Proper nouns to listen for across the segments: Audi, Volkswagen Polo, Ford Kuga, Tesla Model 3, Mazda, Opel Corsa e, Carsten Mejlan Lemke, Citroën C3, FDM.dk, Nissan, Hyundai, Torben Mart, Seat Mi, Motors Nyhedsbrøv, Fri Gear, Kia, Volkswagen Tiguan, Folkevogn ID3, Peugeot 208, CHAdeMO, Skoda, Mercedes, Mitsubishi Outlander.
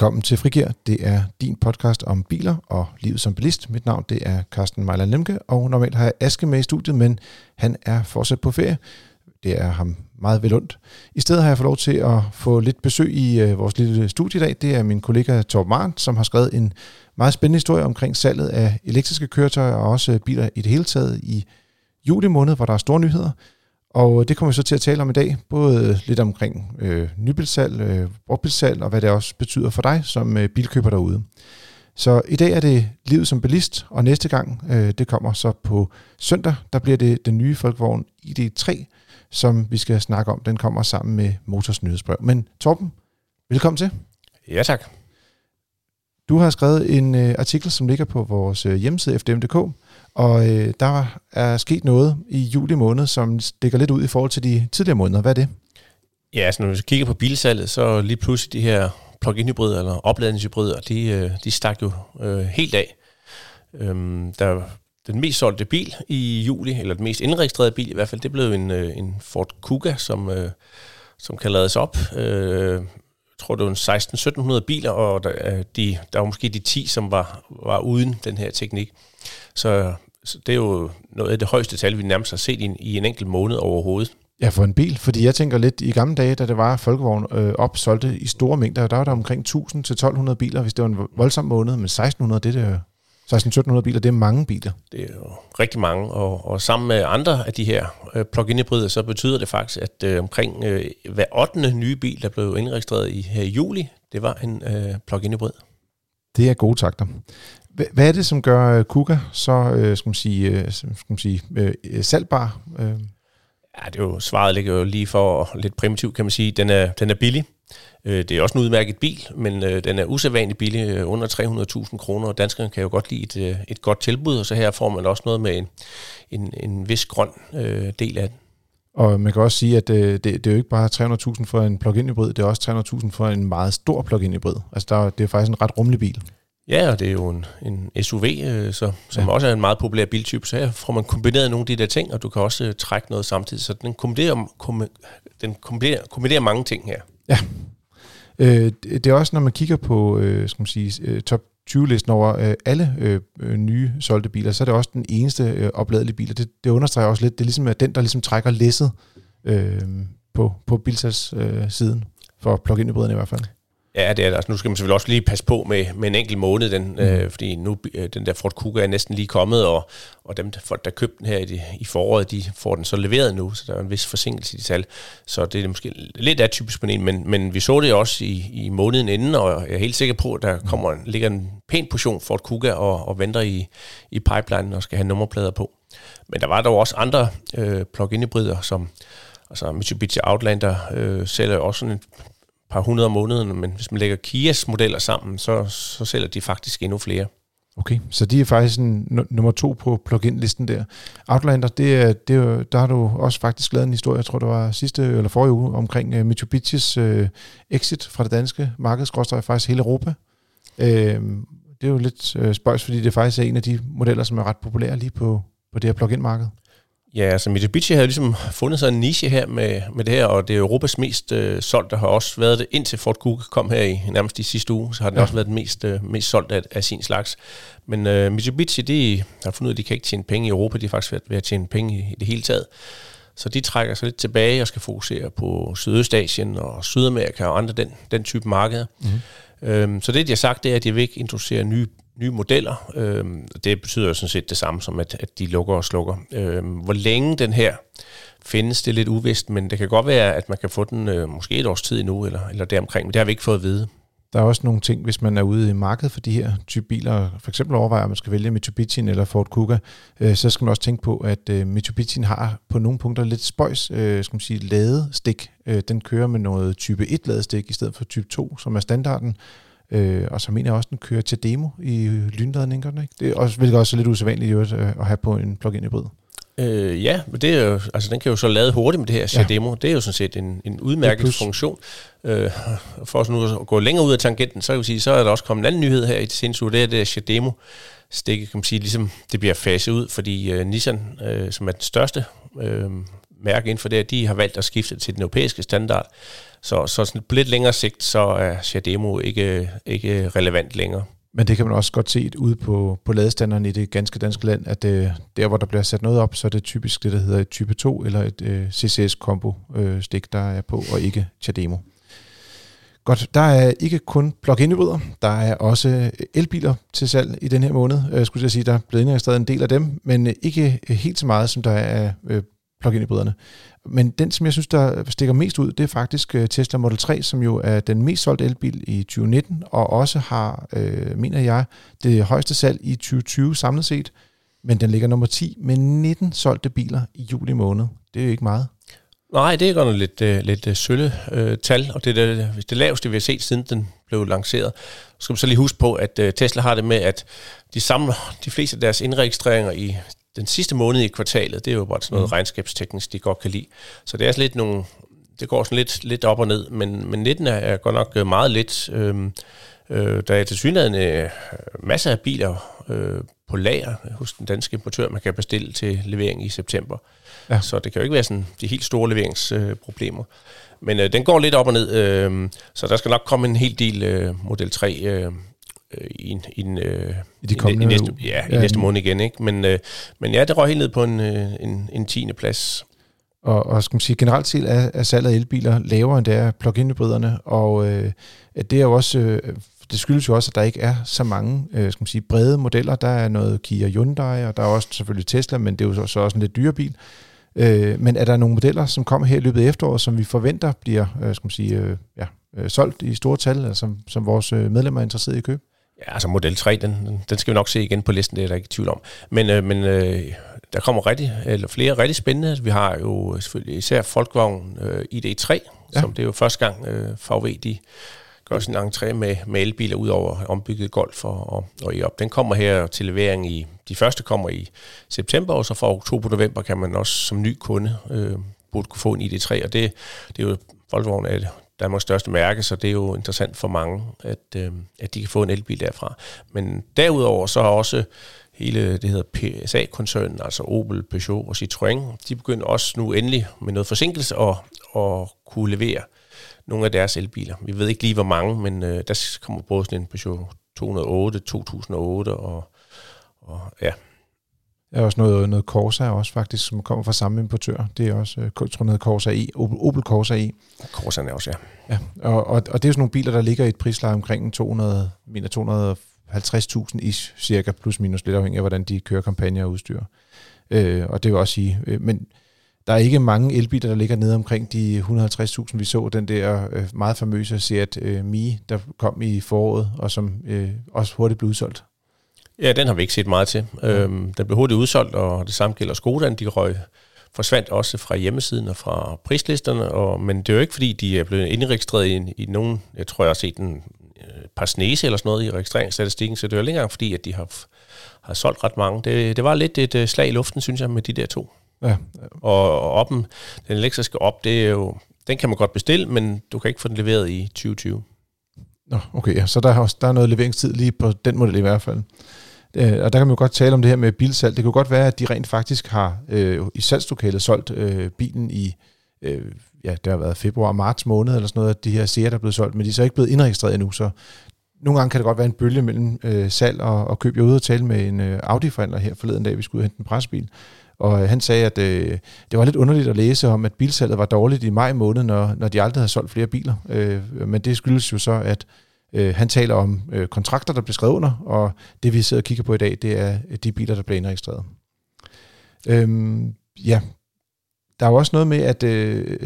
Velkommen til Fri Gear. Det er din podcast om biler og livet som bilist. Mit navn det er Carsten Mejlan Lemke, og normalt har jeg Aske med i studiet, men han er fortsat på ferie. Det er ham meget vel ondt. I stedet har jeg fået lov til at få lidt besøg i vores lille studie i dag. Det er min kollega Torben Mart, som har skrevet en meget spændende historie omkring salget af elektriske køretøjer og også biler i det hele taget i juli måned, hvor der er store nyheder. Og det kommer vi så til at tale om i dag, både lidt omkring nybilsalg, brugtbilsalg og hvad det også betyder for dig som bilkøber derude. Så i dag er det livet som bilist, og næste gang, det kommer så på søndag, der bliver det den nye Folkevogn ID3, som vi skal snakke om. Den kommer sammen med Motors Nyhedsbrøv. Men Torben, velkommen til. Ja tak. Du har skrevet en artikel, som ligger på vores hjemmeside FDM.dk, og der er sket noget i juli måned, som stikker lidt ud i forhold til de tidligere måneder. Hvad er det? Ja, altså når vi kigger på bilsalget, så lige pludselig de her plug-in hybrider eller opladningshybrider, de stak jo helt af. Der den mest solgte bil i juli, eller den mest indregistrerede bil i hvert fald, det blev en Ford Kuga, som kan lades op. Jeg tror, det var 1600-1700 biler, og der var måske de 10, som var uden den her teknik. Så det er jo noget af det højeste tal, vi nærmest har set i en enkelt måned overhovedet. Ja, for en bil. Fordi jeg tænker lidt, i gamle dage, da det var Folkevogn op, solgte i store mængder, der var der omkring 1000-1200 biler, hvis det var en voldsom måned, men 1600-1700 biler, det er mange biler. Det er jo rigtig mange, og sammen med andre af de her plug-in hybrider, så betyder det faktisk, at omkring hver 8. nye bil, der blev indregistreret her i juli, det var en plug-in hybrid. Det er gode takter. Hvad er det, som gør Kuga så, salgbar? Ja, det er jo, svaret ligger jo lige for lidt primitivt, kan man sige. Den er billig. Det er også en udmærket bil, men den er usædvanligt billig, under 300.000 kroner, og danskerne kan jo godt lide et godt tilbud, og så her får man også noget med en vis grøn del af den. Og man kan også sige, at det er jo ikke bare 300.000 for en plug-in hybrid, det er også 300.000 for en meget stor plug-in hybrid. Altså det er faktisk en ret rummelig bil. Ja, og det er jo en SUV, som også er en meget populær biltype, så her får man kombineret nogle af de der ting, og du kan også trække noget samtidig, så den kombinerer mange ting her. Ja, det er også, når man kigger på top 20-listen over alle nye solgte biler, så er det også den eneste opladelige bil, og det understreger også lidt, det er ligesom den, der ligesom trækker læsset på bilsalgssiden, for plug-in hybriderne i hvert fald. Ja, det er det. Altså, nu skal man selvfølgelig også lige passe på med en enkelt måned, fordi nu den der Ford Kuga er næsten lige kommet, og dem, der købte den her i foråret, de får den så leveret nu, så der er en vis forsinkelse i de tal. Så det er måske lidt atypisk på en, men vi så det også i måneden inden, og jeg er helt sikker på, at der ligger en pæn portion Ford Kuga og venter i pipelinen og skal have nummerplader på. Men der var dog også andre plug-in hybrider, som altså Mitsubishi Outlander sælger også sådan en par hundrede om måneden, men hvis man lægger Kias modeller sammen, så sælger de faktisk endnu flere. Okay, så de er faktisk nummer 2 på plug-in-listen der. Outlander, der har du også faktisk lavet en historie, jeg tror det var forrige uge, omkring Mitsubishis exit fra det danske marked, skråstreg faktisk hele Europa. Det er jo lidt spøjs, fordi det faktisk er en af de modeller, som er ret populære lige på det her plug-in-marked. Ja, altså Mitsubishi har ligesom fundet sig en niche her med det her, og det er Europas mest solgte, har også været det, indtil Ford Kuga kom her i nærmest de sidste uge, så har den også været den mest solgte af sin slags. Men Mitsubishi, de har fundet ud af, at de kan ikke tjene penge i Europa, de har faktisk været ved at tjene penge i det hele taget. Så de trækker sig lidt tilbage og skal fokusere på Sydøstasien og Sydamerika og andre den type markeder. Mm-hmm. Så det, de har sagt, det er, at de vil ikke introducere nye modeller. Det betyder jo sådan set det samme som, at de lukker og slukker. Hvor længe den her findes, det er lidt uvist, men det kan godt være, at man kan få den måske et års tid endnu, eller deromkring, men det har vi ikke fået at vide. Der er også nogle ting, hvis man er ude i markedet for de her type biler, for eksempel overvejer, at man skal vælge Mitsubishi eller Ford Kuga, så skal man også tænke på, at Mitsubishi har på nogle punkter lidt spøjs, ladestik. Den kører med noget type 1 ladestik i stedet for type 2, som er standarden. Og så mener jeg også, den kører til demo i lynladning, gør den ikke? Det er også, hvilket også er lidt usædvanligt at have på en plug-in hybrid. Ja, men det er jo, altså den kan jo så lade hurtigt med det her CHAdeMO. Det er jo sådan set en udmærket funktion. For så nu at gå længere ud af tangenten, så kan vi sige, så er der også kommet en anden nyhed her i det seneste uge, det er det her CHAdeMO stik, kan man sige, ligesom det bliver faset ud, fordi Nissan, som er den største mærke inden for det, de har valgt at skifte til den europæiske standard. Så sådan på lidt længere sigt, så er CHAdeMO ikke relevant længere. Men det kan man også godt se ude på ladestanderen i det ganske danske land, at der, hvor der bliver sat noget op, så er det typisk det, der hedder et type 2 eller et CCS-kombo-stik, der er på, og ikke CHAdeMO. Godt, der er ikke kun plug-in-hybrider, der er også elbiler til salg i den her måned. Jeg skulle sige, der er blevet indregistreret en del af dem, men ikke helt så meget, som der er plug-in-hybriderne. Men den, som jeg synes, der stikker mest ud, det er faktisk Tesla Model 3, som jo er den mest solgte elbil i 2019, og også har, mener jeg, det højeste salg i 2020 samlet set. Men den ligger nummer 10 med 19 solgte biler i juli måned. Det er jo ikke meget. Nej, det er godt nok lidt sølle tal, og det er det laveste, vi har set, siden den blev lanceret. Så skal man så lige huske på, at Tesla har det med, at de samler de fleste af deres indregistreringer i den sidste måned i kvartalet. Det er jo bare sådan noget regnskabsteknisk, de godt kan lide. Så det er sådan lidt nogle, det går sådan lidt op og ned, men 19 er godt nok meget lidt. Der er tilsyneladende masser af biler på lager hos den danske importør, man kan bestille til levering i september. Ja. Så det kan jo ikke være sådan de helt store leveringsproblemer. Men den går lidt op og ned, så der skal nok komme en hel del Model 3 i næste måned igen. Ikke? Men ja, det røg helt ned på en 10. plads. Og skal man sige, generelt set er salget af elbiler lavere, end det er plug-in-hybriderne, og det er jo også... Det skyldes jo også, at der ikke er så mange skal man sige, brede modeller. Der er noget Kia Hyundai, og der er også selvfølgelig Tesla, men det er jo så også en lidt dyre bil. Men er der nogle modeller, som kommer her i løbet af efteråret, som vi forventer bliver skal man sige, solgt i store tal, eller som vores medlemmer er interesseret i at købe? Ja, altså Model 3, den skal vi nok se igen på listen, det er der ikke tvivl om. Men der kommer flere rigtig spændende. Vi har jo selvfølgelig især Folkevogn ID3, som det er jo første gang VW, de gør sådan en entré med elbiler ud over ombygget Golf og E-op. Den kommer her til levering de første kommer i september, og så fra oktober-november kan man også som ny kunde burde kunne få en ID3, og det er jo Volkswagen er Danmarks største mærke, så det er jo interessant for mange, at de kan få en elbil derfra. Men derudover så har også hele det hedder PSA-koncernen, altså Opel, Peugeot og Citroën, de begynder også nu endelig med noget forsinkelse at kunne levere nogle af deres elbiler. Vi ved ikke lige, hvor mange, men der kommer både sådan en Peugeot 208, 2008 og ja. Der er også noget Corsa også faktisk, som kommer fra samme importør. Det er også, jeg tror, noget Corsa e, Opel Corsa e. Corsa er også, ja. Og det er sådan nogle biler, der ligger i et prisleje omkring 250.000 ish, cirka, plus minus lidt afhængig af, hvordan de kører kampagner og udstyr. Og det vil også sige, men der er ikke mange elbiler, der ligger nede omkring de 150.000. Vi så den der meget famøse Seat Mi, der kom i foråret, og som også hurtigt blev udsolgt. Ja, den har vi ikke set meget til. Den blev hurtigt udsolgt, og det samme gælder Skodaen. De forsvandt også fra hjemmesiden og fra prislisterne, men det er jo ikke, fordi de er blevet indregistreret i nogen... Jeg tror, jeg har set en par snese eller sådan noget i registreringsstatistikken, så det er jo ikke engang, fordi at de har solgt ret mange. Det var lidt et slag i luften, synes jeg, med de der to. Ja. Og Op'en, den elektriske op, det er jo, den kan man godt bestille, men du kan ikke få den leveret i 2020. Nå, okay, ja. Så der er noget leveringstid lige på den model i hvert fald. Og der kan man jo godt tale om det her med bilsalg. Det kan godt være, at de rent faktisk har i salgslokalet solgt bilen i, det har været februar, marts måned eller sådan noget, at de her serier, der er blevet solgt, men de er så ikke blevet indregistreret endnu, så nogle gange kan det godt være en bølge mellem salg og køb. Jeg var ude og tale med en Audi-forhandler her forleden dag, vi skulle ud og hente en pressebil, og han sagde, at det var lidt underligt at læse om, at bilsalget var dårligt i maj måned, når de aldrig havde solgt flere biler. Men det skyldes jo så, at han taler om kontrakter, der blev skrevet under, og det vi sidder og kigger på i dag, det er de biler, der bliver indregistreret. Der er jo også noget med, at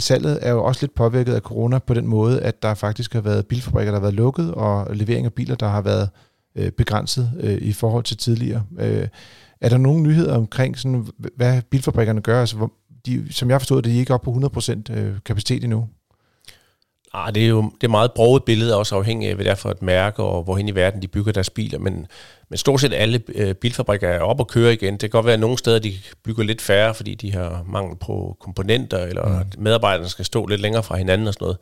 salget er jo også lidt påvirket af corona på den måde, at der faktisk har været bilfabrikker, der har været lukket, og levering af biler, der har været begrænset i forhold til tidligere. Er der nogle nyheder omkring, sådan, hvad bilfabrikkerne gør? Altså, som jeg forstod, at de ikke er oppe på 100% kapacitet endnu. Ah, det er meget broget billede, også afhængig af, hvad det er for et mærke, og hvorhen i verden de bygger deres biler. Men stort set alle bilfabrikker er oppe og køre igen. Det kan godt være, at nogle steder, de bygger lidt færre, fordi de har mangel på komponenter, eller medarbejderne skal stå lidt længere fra hinanden og sådan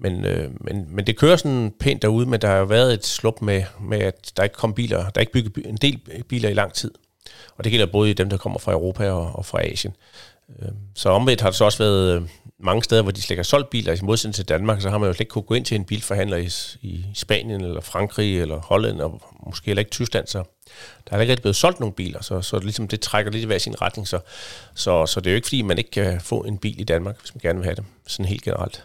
noget. Men det kører sådan pænt derude, men der har jo været et slup med at der ikke kom biler. Der er ikke bygget en del biler i lang tid. Og det gælder både dem, der kommer fra Europa og fra Asien. Så omvendt har det så også været mange steder, hvor de slet ikke har solgt biler. I modsætning til Danmark, så har man jo slet ikke kunne gå ind til en bilforhandler i Spanien, eller Frankrig, eller Holland, og måske heller ikke Tyskland. Så der er ikke rigtig blevet solgt nogle biler, så ligesom det trækker lidt i hver sin retning. Så det er jo ikke, fordi man ikke kan få en bil i Danmark, hvis man gerne vil have dem, sådan helt generelt.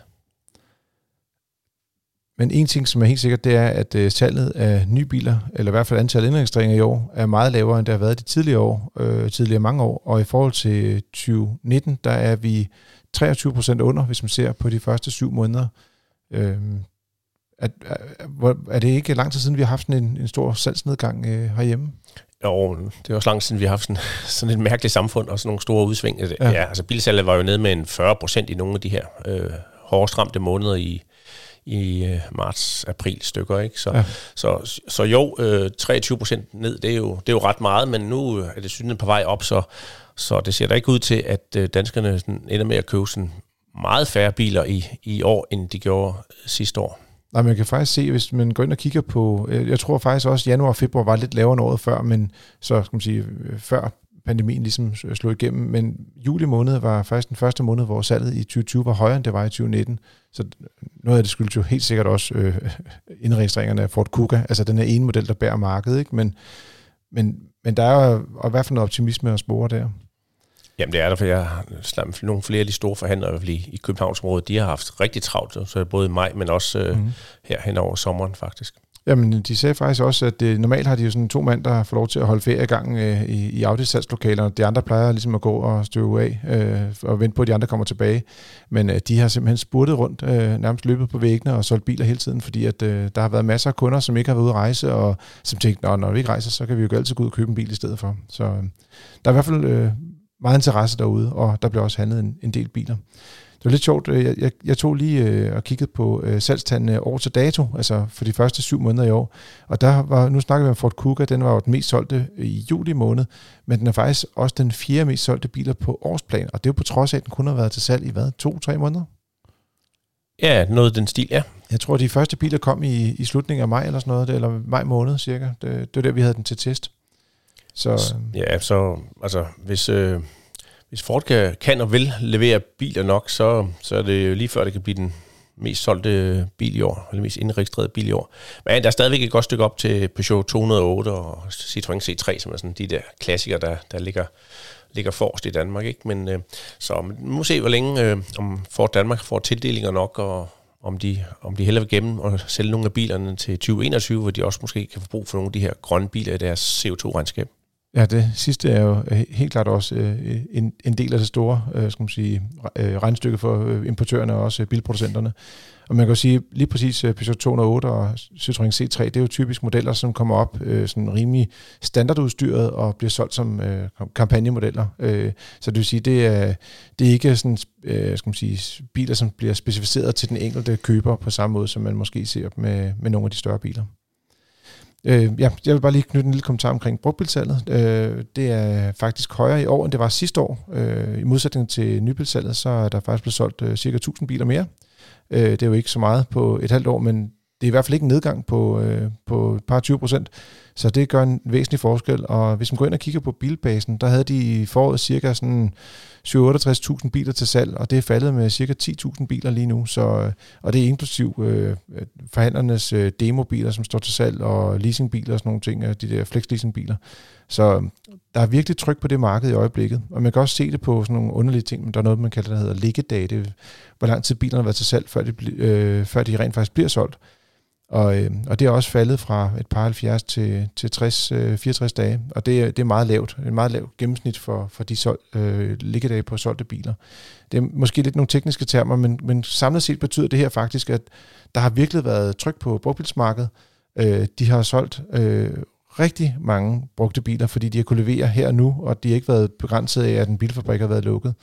Men en ting, som er helt sikkert, det er, at salget af nye biler, eller i hvert fald antallet af indregistreringer i år, er meget lavere, end det har været de tidligere år, tidligere mange år. Og i forhold til 2019, der er vi 23% under, hvis man ser på de første 7 måneder. Er det ikke lang tid siden, vi har haft en stor salgsnedgang herhjemme? Jo, det er også lang tid siden, vi har haft sådan et mærkeligt samfund og sådan nogle store udsving. Ja. Ja, altså bilsalget var jo nede med en 40% i nogle af de her hårdest ramte måneder i marts-april stykker, ikke? Så, ja. så jo, 23% ned, det er jo ret meget, men nu er det synligt på vej op, så det ser da ikke ud til, at danskerne ender med at købe sådan meget færre biler i år, end de gjorde sidste år. Nej, man kan faktisk se, hvis man går ind og kigger på, jeg tror faktisk også, januar og februar var lidt lavere end året før, men så skal man sige, før pandemien ligesom slog igennem, men juli måned var faktisk den første måned, hvor salget i 2020 var højere, end det var i 2019. Så noget af det skyldes jo helt sikkert også indregistreringerne af Ford Kuga, altså den her ene model, der bærer markedet, ikke? Men der er jo i hvert fald noget optimisme at spore der. Jamen det er der, for jeg har nogle flere af de store forhandlere i Københavnsområdet, de har haft rigtig travlt, så både i maj, men også her hen over sommeren faktisk. Jamen, de sagde faktisk også, at normalt har de jo sådan 2 mænd, der får lov til at holde ferie i gang i Audi-salgslokalerne. De andre plejer ligesom at gå og støve af og vente på, at de andre kommer tilbage. Men de har simpelthen spurtet rundt, nærmest løbet på væggene og solgt biler hele tiden, fordi at der har været masser af kunder, som ikke har været ude at rejse, og som tænkte, når vi ikke rejser, så kan vi jo altid gå ud og købe en bil i stedet for. Så der er i hvert fald meget interesse derude, og der bliver også handlet en del biler. Det var lidt sjovt. Jeg tog lige og kiggede på salgstallene år til dato, altså for de første 7 måneder i år. Og der var, nu snakker vi om Ford Kuga, den var jo den mest solgte i juli måned, men den er faktisk også den 4. mest solgte biler på årsplan, og det er jo på trods af, at den kun har været til salg i 2-3 måneder? Ja, noget den stil, ja. Jeg tror, at de første biler kom i slutningen af maj eller sådan noget, eller maj måned cirka. Det var der, vi havde den til test. Så, ja, så altså hvis Ford kan og vil levere biler nok, så er det jo lige før, det kan blive den mest solgte bil i år, eller mest indregistrerede bil i år. Men der er stadigvæk et godt stykke op til Peugeot 208 og Citroën C3, som er sådan de der klassikere, der ligger forrest i Danmark, ikke? Men så må se, hvor længe om Ford Danmark får tildelinger nok, og om de hellere vil gemme og sælge nogle af bilerne til 2021, hvor de også måske kan få brug for nogle af de her grønne biler i deres CO2-regnskab. Ja, det sidste er jo helt klart også en del af det store regnstykke for importørerne og også bilproducenterne. Og man kan jo sige, lige præcis Peugeot 208 og Citroën C3, det er jo typisk modeller, som kommer op sådan rimelig standardudstyret og bliver solgt som kampagnemodeller. Så det vil sige, det er ikke sådan, biler, som bliver specificeret til den enkelte køber på samme måde, som man måske ser med nogle af de større biler. Jeg vil bare lige knytte en lille kommentar omkring brugtbilsalget. Det er faktisk højere i år, end det var sidste år. I modsætning til nybilsalget, så er der faktisk blevet solgt cirka 1000 biler mere. Det er jo ikke så meget på et halvt år, men det er i hvert fald ikke en nedgang på et par 20%. Så det gør en væsentlig forskel. Og hvis man går ind og kigger på bilbasen, der havde de i foråret cirka 768.000 biler til salg, og det er faldet med cirka 10.000 biler lige nu. Så, og det er inklusiv forhandlernes demobiler, som står til salg, og leasingbiler og sådan nogle ting, de der flexleasingbiler. Så der er virkelig tryk på det marked i øjeblikket. Og man kan også se det på sådan nogle underlige ting, men der er noget, man kalder, der hedder liggedage. Det er, hvor lang tid bilerne har været til salg, før de rent faktisk bliver solgt. Og det er også faldet fra et par 70 til 60, 64 dage, og det er meget lavt. En meget lavt gennemsnit for de liggedage på solgte biler. Det er måske lidt nogle tekniske termer, men samlet set betyder det her faktisk, at der har virkelig været tryk på brugtbilsmarkedet. De har solgt rigtig mange brugte biler, fordi de har kunnet levere her og nu, og de har ikke været begrænset af, at en bilfabrik har været lukket.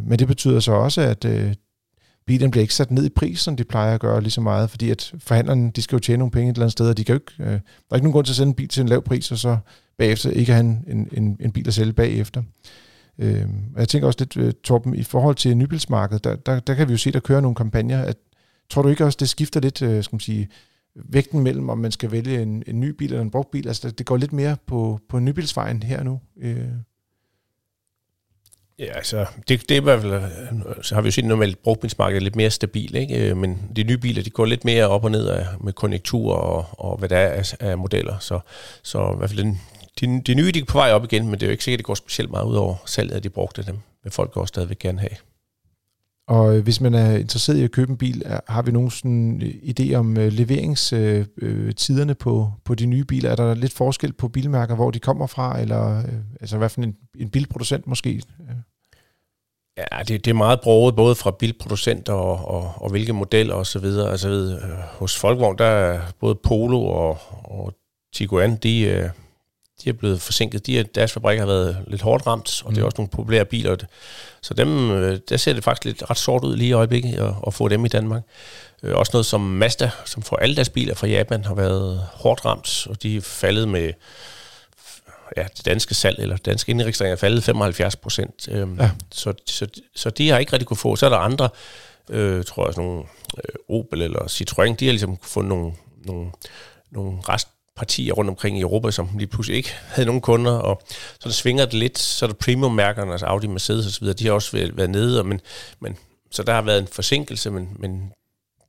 Men det betyder så også, at bilen bliver ikke sat ned i pris, som de plejer at gøre lige så meget, fordi at forhandlerne, de skal jo tjene nogle penge et eller andet sted, og de kan jo ikke, der er ikke nogen grund til at sende en bil til en lav pris, og så bagefter ikke have en bil at sælge bagefter. Og jeg tænker også lidt, Torben, i forhold til nybilsmarkedet, der kan vi jo se, der kører nogle kampagner. Tror du ikke også, det skifter lidt, vægten mellem, om man skal vælge en ny bil eller en brugt bil? Altså, det går lidt mere på nybilsvejen her nu. Ja, altså, det er i hvert fald, så har vi jo set normalt brugtbilsmarkedet lidt mere stabilt, ikke? Men de nye biler, de går lidt mere op og ned med konjunkturer og hvad der er af modeller, så i hvert fald de nye, de er på vej op igen, men det er jo ikke sikkert, det går specielt meget ud over salget, at de brugte dem, men folk også stadigvæk gerne have. Og hvis man er interesseret i at købe en bil, har vi nogen sådan idé om leveringstiderne på de nye biler? Er der lidt forskel på bilmærker, hvor de kommer fra, eller altså hvad for en bilproducent måske? Ja, det er meget broget, både fra bilproducenter og hvilke modeller og så videre. Altså ved, hos Folkevogn, der er både Polo og Tiguan, de er blevet forsinket. Deres fabrikker har været lidt hårdt ramt, og det er også nogle populære biler. Så dem, der ser det faktisk lidt ret sort ud lige i øjeblikket at få dem i Danmark. Også noget som Mazda, som for alle deres biler fra Japan har været hårdt ramt, og de er faldet med det danske salg, eller danske indregistrering er faldet 75%. Så de har ikke rigtig kunne få. Så er der andre, tror jeg, sådan nogle Opel eller Citroën, de har ligesom kunne få nogle restpartier rundt omkring i Europa, som lige pludselig ikke havde nogen kunder, og så det svinger det lidt, så er der premiummærkerne, altså Audi, Mercedes osv., de har også været nede, og men så der har været en forsinkelse, men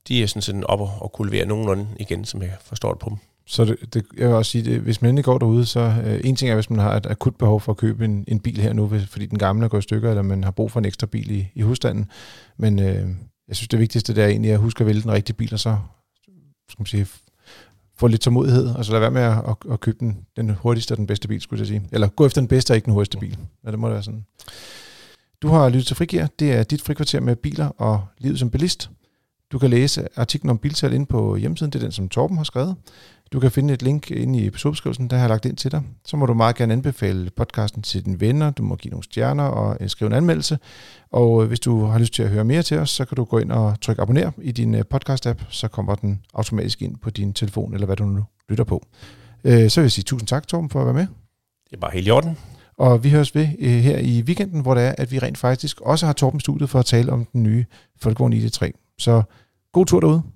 de er sådan op og kulverer nogenlunde igen, som jeg forstår det på dem. Så jeg vil også sige, at hvis man endelig går derude, så en ting er, hvis man har et akut behov for at købe en bil her nu, fordi den gamle er gået i stykker, eller man har brug for en ekstra bil i husstanden, men jeg synes, det vigtigste er egentlig at huske at vælge den rigtige bil, og så skal man sige, få lidt tålmodighed, og så lad være med at købe den hurtigste og den bedste bil, skulle jeg sige. Eller gå efter den bedste og ikke den hurtigste bil. Ja, det må det være sådan. Du har lyttet til Fri Gear. Det er dit frikvarter med biler og livet som bilist. Du kan læse artiklen om bilsalg inde på hjemmesiden. Det er den, som Torben har skrevet. Du kan finde et link inde i episodebeskrivelsen, der har jeg lagt ind til dig. Så må du meget gerne anbefale podcasten til dine venner. Du må give nogle stjerner og skrive en anmeldelse. Og hvis du har lyst til at høre mere til os, så kan du gå ind og trykke abonner i din podcast-app. Så kommer den automatisk ind på din telefon, eller hvad du nu lytter på. Så vil jeg sige tusind tak, Torben, for at være med. Det er bare helt i orden. Og vi høres ved her i weekenden, hvor det er, at vi rent faktisk også har Torben studiet for at tale om den nye Folkevogn ID3. Så god tur derude.